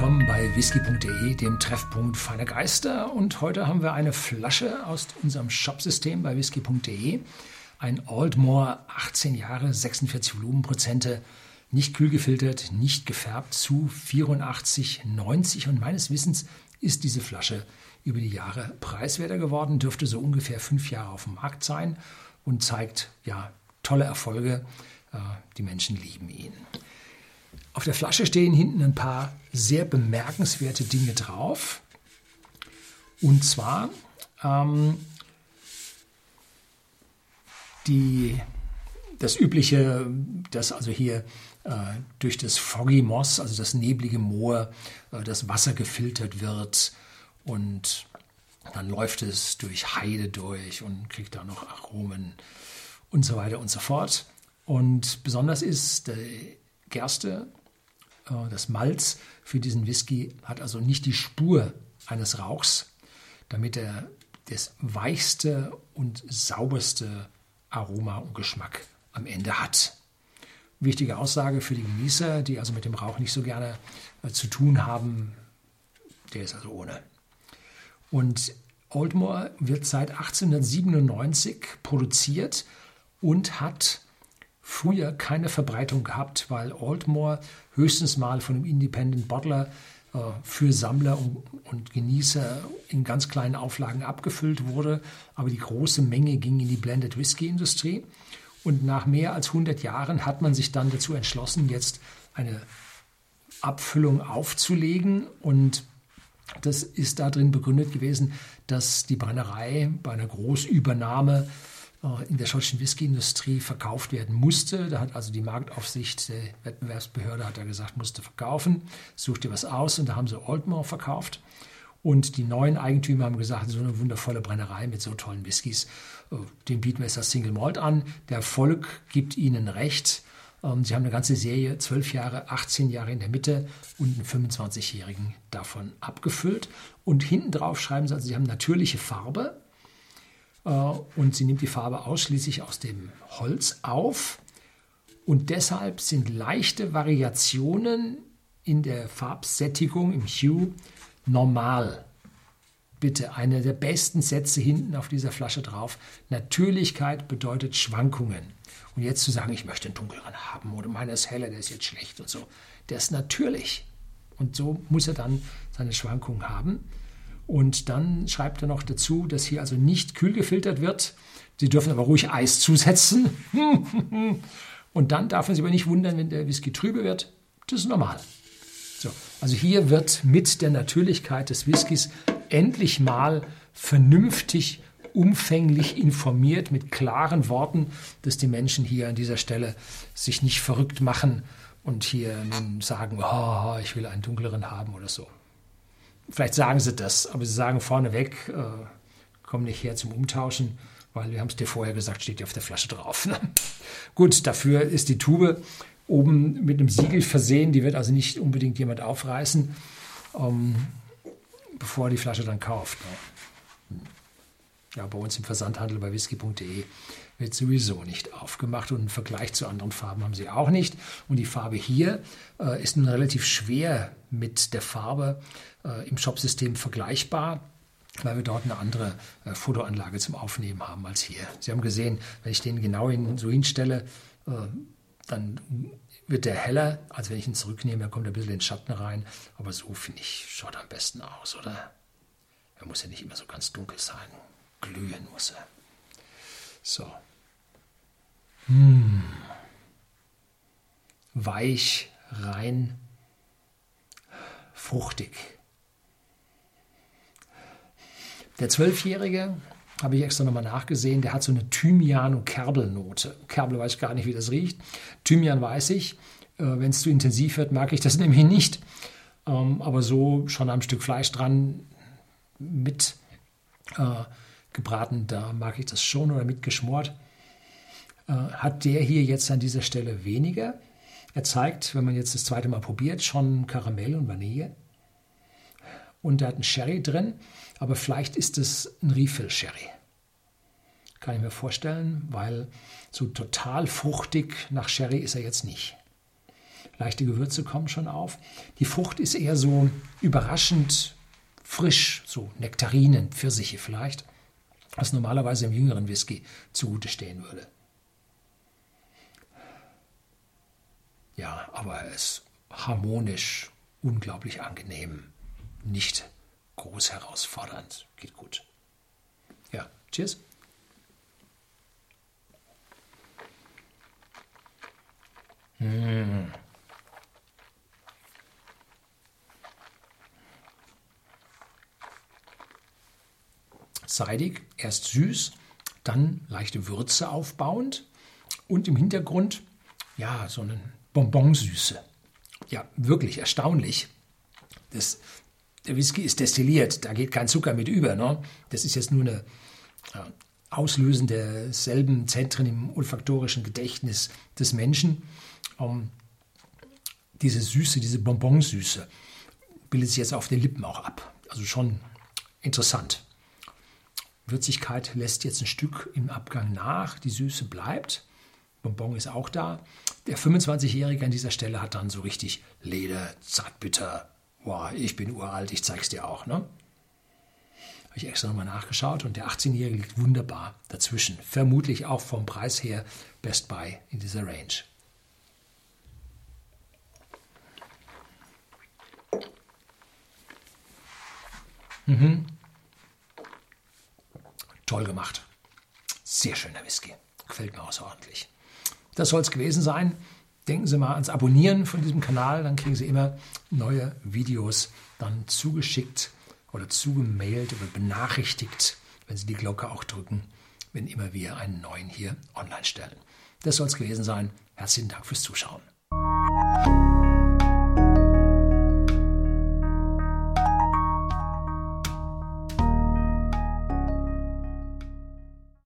willkommen bei whisky.de, dem Treffpunkt feiner Geister. Und heute haben wir eine Flasche aus unserem Shopsystem bei whisky.de. Ein Old Mhor, 18 Jahre, 46 Volumenprozente, nicht kühl gefiltert, nicht gefärbt, zu 84,90. Und meines Wissens ist diese Flasche über die Jahre preiswerter geworden, dürfte so ungefähr 5 Jahre auf dem Markt sein und zeigt ja tolle Erfolge. Die Menschen lieben ihn. Auf der Flasche stehen hinten ein paar sehr bemerkenswerte Dinge drauf. Und zwar das Übliche, dass also hier durch das Foggy Moss, also das neblige Moor, das Wasser gefiltert wird und dann läuft es durch Heide durch und kriegt da noch Aromen und so weiter und so fort. Und besonders ist die Gerste, das Malz für diesen Whisky hat also nicht die Spur eines Rauchs, damit er das weichste und sauberste Aroma und Geschmack am Ende hat. Wichtige Aussage für die Genießer, die also mit dem Rauch nicht so gerne zu tun haben, der ist also ohne. Und Old Mhor wird seit 1897 produziert und hat früher keine Verbreitung gehabt, weil Old Mhor höchstens mal von einem Independent Bottler für Sammler und Genießer in ganz kleinen Auflagen abgefüllt wurde. Aber die große Menge ging in die Blended Whisky Industrie. Und nach mehr als 100 Jahren hat man sich dann dazu entschlossen, jetzt eine Abfüllung aufzulegen. Und das ist darin begründet gewesen, dass die Brennerei bei einer Großübernahme in der schottischen Whisky-Industrie verkauft werden musste. Da hat also die Marktaufsicht, die Wettbewerbsbehörde hat da gesagt, musste verkaufen, sucht dir was aus und da haben sie Old Mhor verkauft. Und die neuen Eigentümer haben gesagt, so eine wundervolle Brennerei mit so tollen Whiskys, dem bieten wir jetzt das Single Malt an. Der Volk gibt ihnen recht. Sie haben eine ganze Serie, 12 Jahre, 18 Jahre in der Mitte und einen 25-Jährigen davon abgefüllt. Und hinten drauf schreiben sie, also sie haben natürliche Farbe, und sie nimmt die Farbe ausschließlich aus dem Holz auf. Und deshalb sind leichte Variationen in der Farbsättigung, im Hue, normal. Bitte, einer der besten Sätze hinten auf dieser Flasche drauf. Natürlichkeit bedeutet Schwankungen. Und jetzt zu sagen, ich möchte einen dunkleren haben oder meiner ist heller, der ist jetzt schlecht und so. Der ist natürlich. Und so muss er dann seine Schwankungen haben. Und dann schreibt er noch dazu, dass hier also nicht kühl gefiltert wird. Sie dürfen aber ruhig Eis zusetzen. Und dann darf man sich aber nicht wundern, wenn der Whisky trübe wird. Das ist normal. So, also hier wird mit der Natürlichkeit des Whiskys endlich mal vernünftig, umfänglich informiert mit klaren Worten, dass die Menschen hier an dieser Stelle sich nicht verrückt machen und hier sagen, oh, ich will einen dunkleren haben oder so. Vielleicht sagen sie das, aber sie sagen vorneweg, komm nicht her zum Umtauschen, weil wir haben es dir vorher gesagt, steht ja auf der Flasche drauf. Gut, dafür ist die Tube oben mit einem Siegel versehen, die wird also nicht unbedingt jemand aufreißen, bevor er die Flasche dann kauft. Ja, bei uns im Versandhandel bei whisky.de wird sowieso nicht aufgemacht und im Vergleich zu anderen Farben haben sie auch nicht. Und die Farbe hier ist nun relativ schwer mit der Farbe im Shopsystem vergleichbar, weil wir dort eine andere Fotoanlage zum Aufnehmen haben als hier. Sie haben gesehen, wenn ich den genau so hinstelle, dann wird der heller, als wenn ich ihn zurücknehme, dann kommt ein bisschen in den Schatten rein. Aber so, finde ich, schaut am besten aus, oder? Er muss ja nicht immer so ganz dunkel sein. Glühen muss er. So. Weich, rein, fruchtig. Der 12-Jährige, habe ich extra nochmal nachgesehen, der hat so eine Thymian- und Kerbelnote. Kerbel weiß ich gar nicht, wie das riecht. Thymian weiß ich. Wenn es zu intensiv wird, mag ich das nämlich nicht. Aber so schon am Stück Fleisch dran mit gebraten, da mag ich das schon oder mitgeschmort. Hat der hier jetzt an dieser Stelle weniger. Er zeigt, wenn man jetzt das zweite Mal probiert, schon Karamell und Vanille. Und da hat ein Sherry drin, aber vielleicht ist es ein Refill-Sherry. Kann ich mir vorstellen, weil so total fruchtig nach Sherry ist er jetzt nicht. Leichte Gewürze kommen schon auf. Die Frucht ist eher so überraschend frisch, so Nektarinen, Pfirsiche vielleicht, was normalerweise im jüngeren Whisky zugute stehen würde. Ja, aber er ist harmonisch, unglaublich angenehm, nicht groß herausfordernd, geht gut. Ja, cheers. Seidig, erst süß, dann leichte Würze aufbauend und im Hintergrund ja so eine Bonbonsüße. Ja, wirklich erstaunlich. Der Whisky ist destilliert, da geht kein Zucker mit über. Ne? Das ist jetzt nur eine Auslösen derselben Zentren im olfaktorischen Gedächtnis des Menschen. Diese Süße, diese Bonbonsüße bildet sich jetzt auf den Lippen auch ab. Also schon interessant. Würzigkeit lässt jetzt ein Stück im Abgang nach, die Süße bleibt, Bonbon ist auch da. Der 25-Jährige an dieser Stelle hat dann so richtig Leder, Zartbitter. Boah, ich bin uralt, ich zeig's dir auch, ne? Habe ich extra nochmal nachgeschaut und der 18-Jährige liegt wunderbar dazwischen. Vermutlich auch vom Preis her Best Buy in dieser Range. Mhm. Toll gemacht. Sehr schöner Whisky. Gefällt mir außerordentlich. Das soll es gewesen sein. Denken Sie mal ans Abonnieren von diesem Kanal. Dann kriegen Sie immer neue Videos dann zugeschickt oder zugemailt oder benachrichtigt, wenn Sie die Glocke auch drücken, wenn immer wir einen neuen hier online stellen. Das soll es gewesen sein. Herzlichen Dank fürs Zuschauen.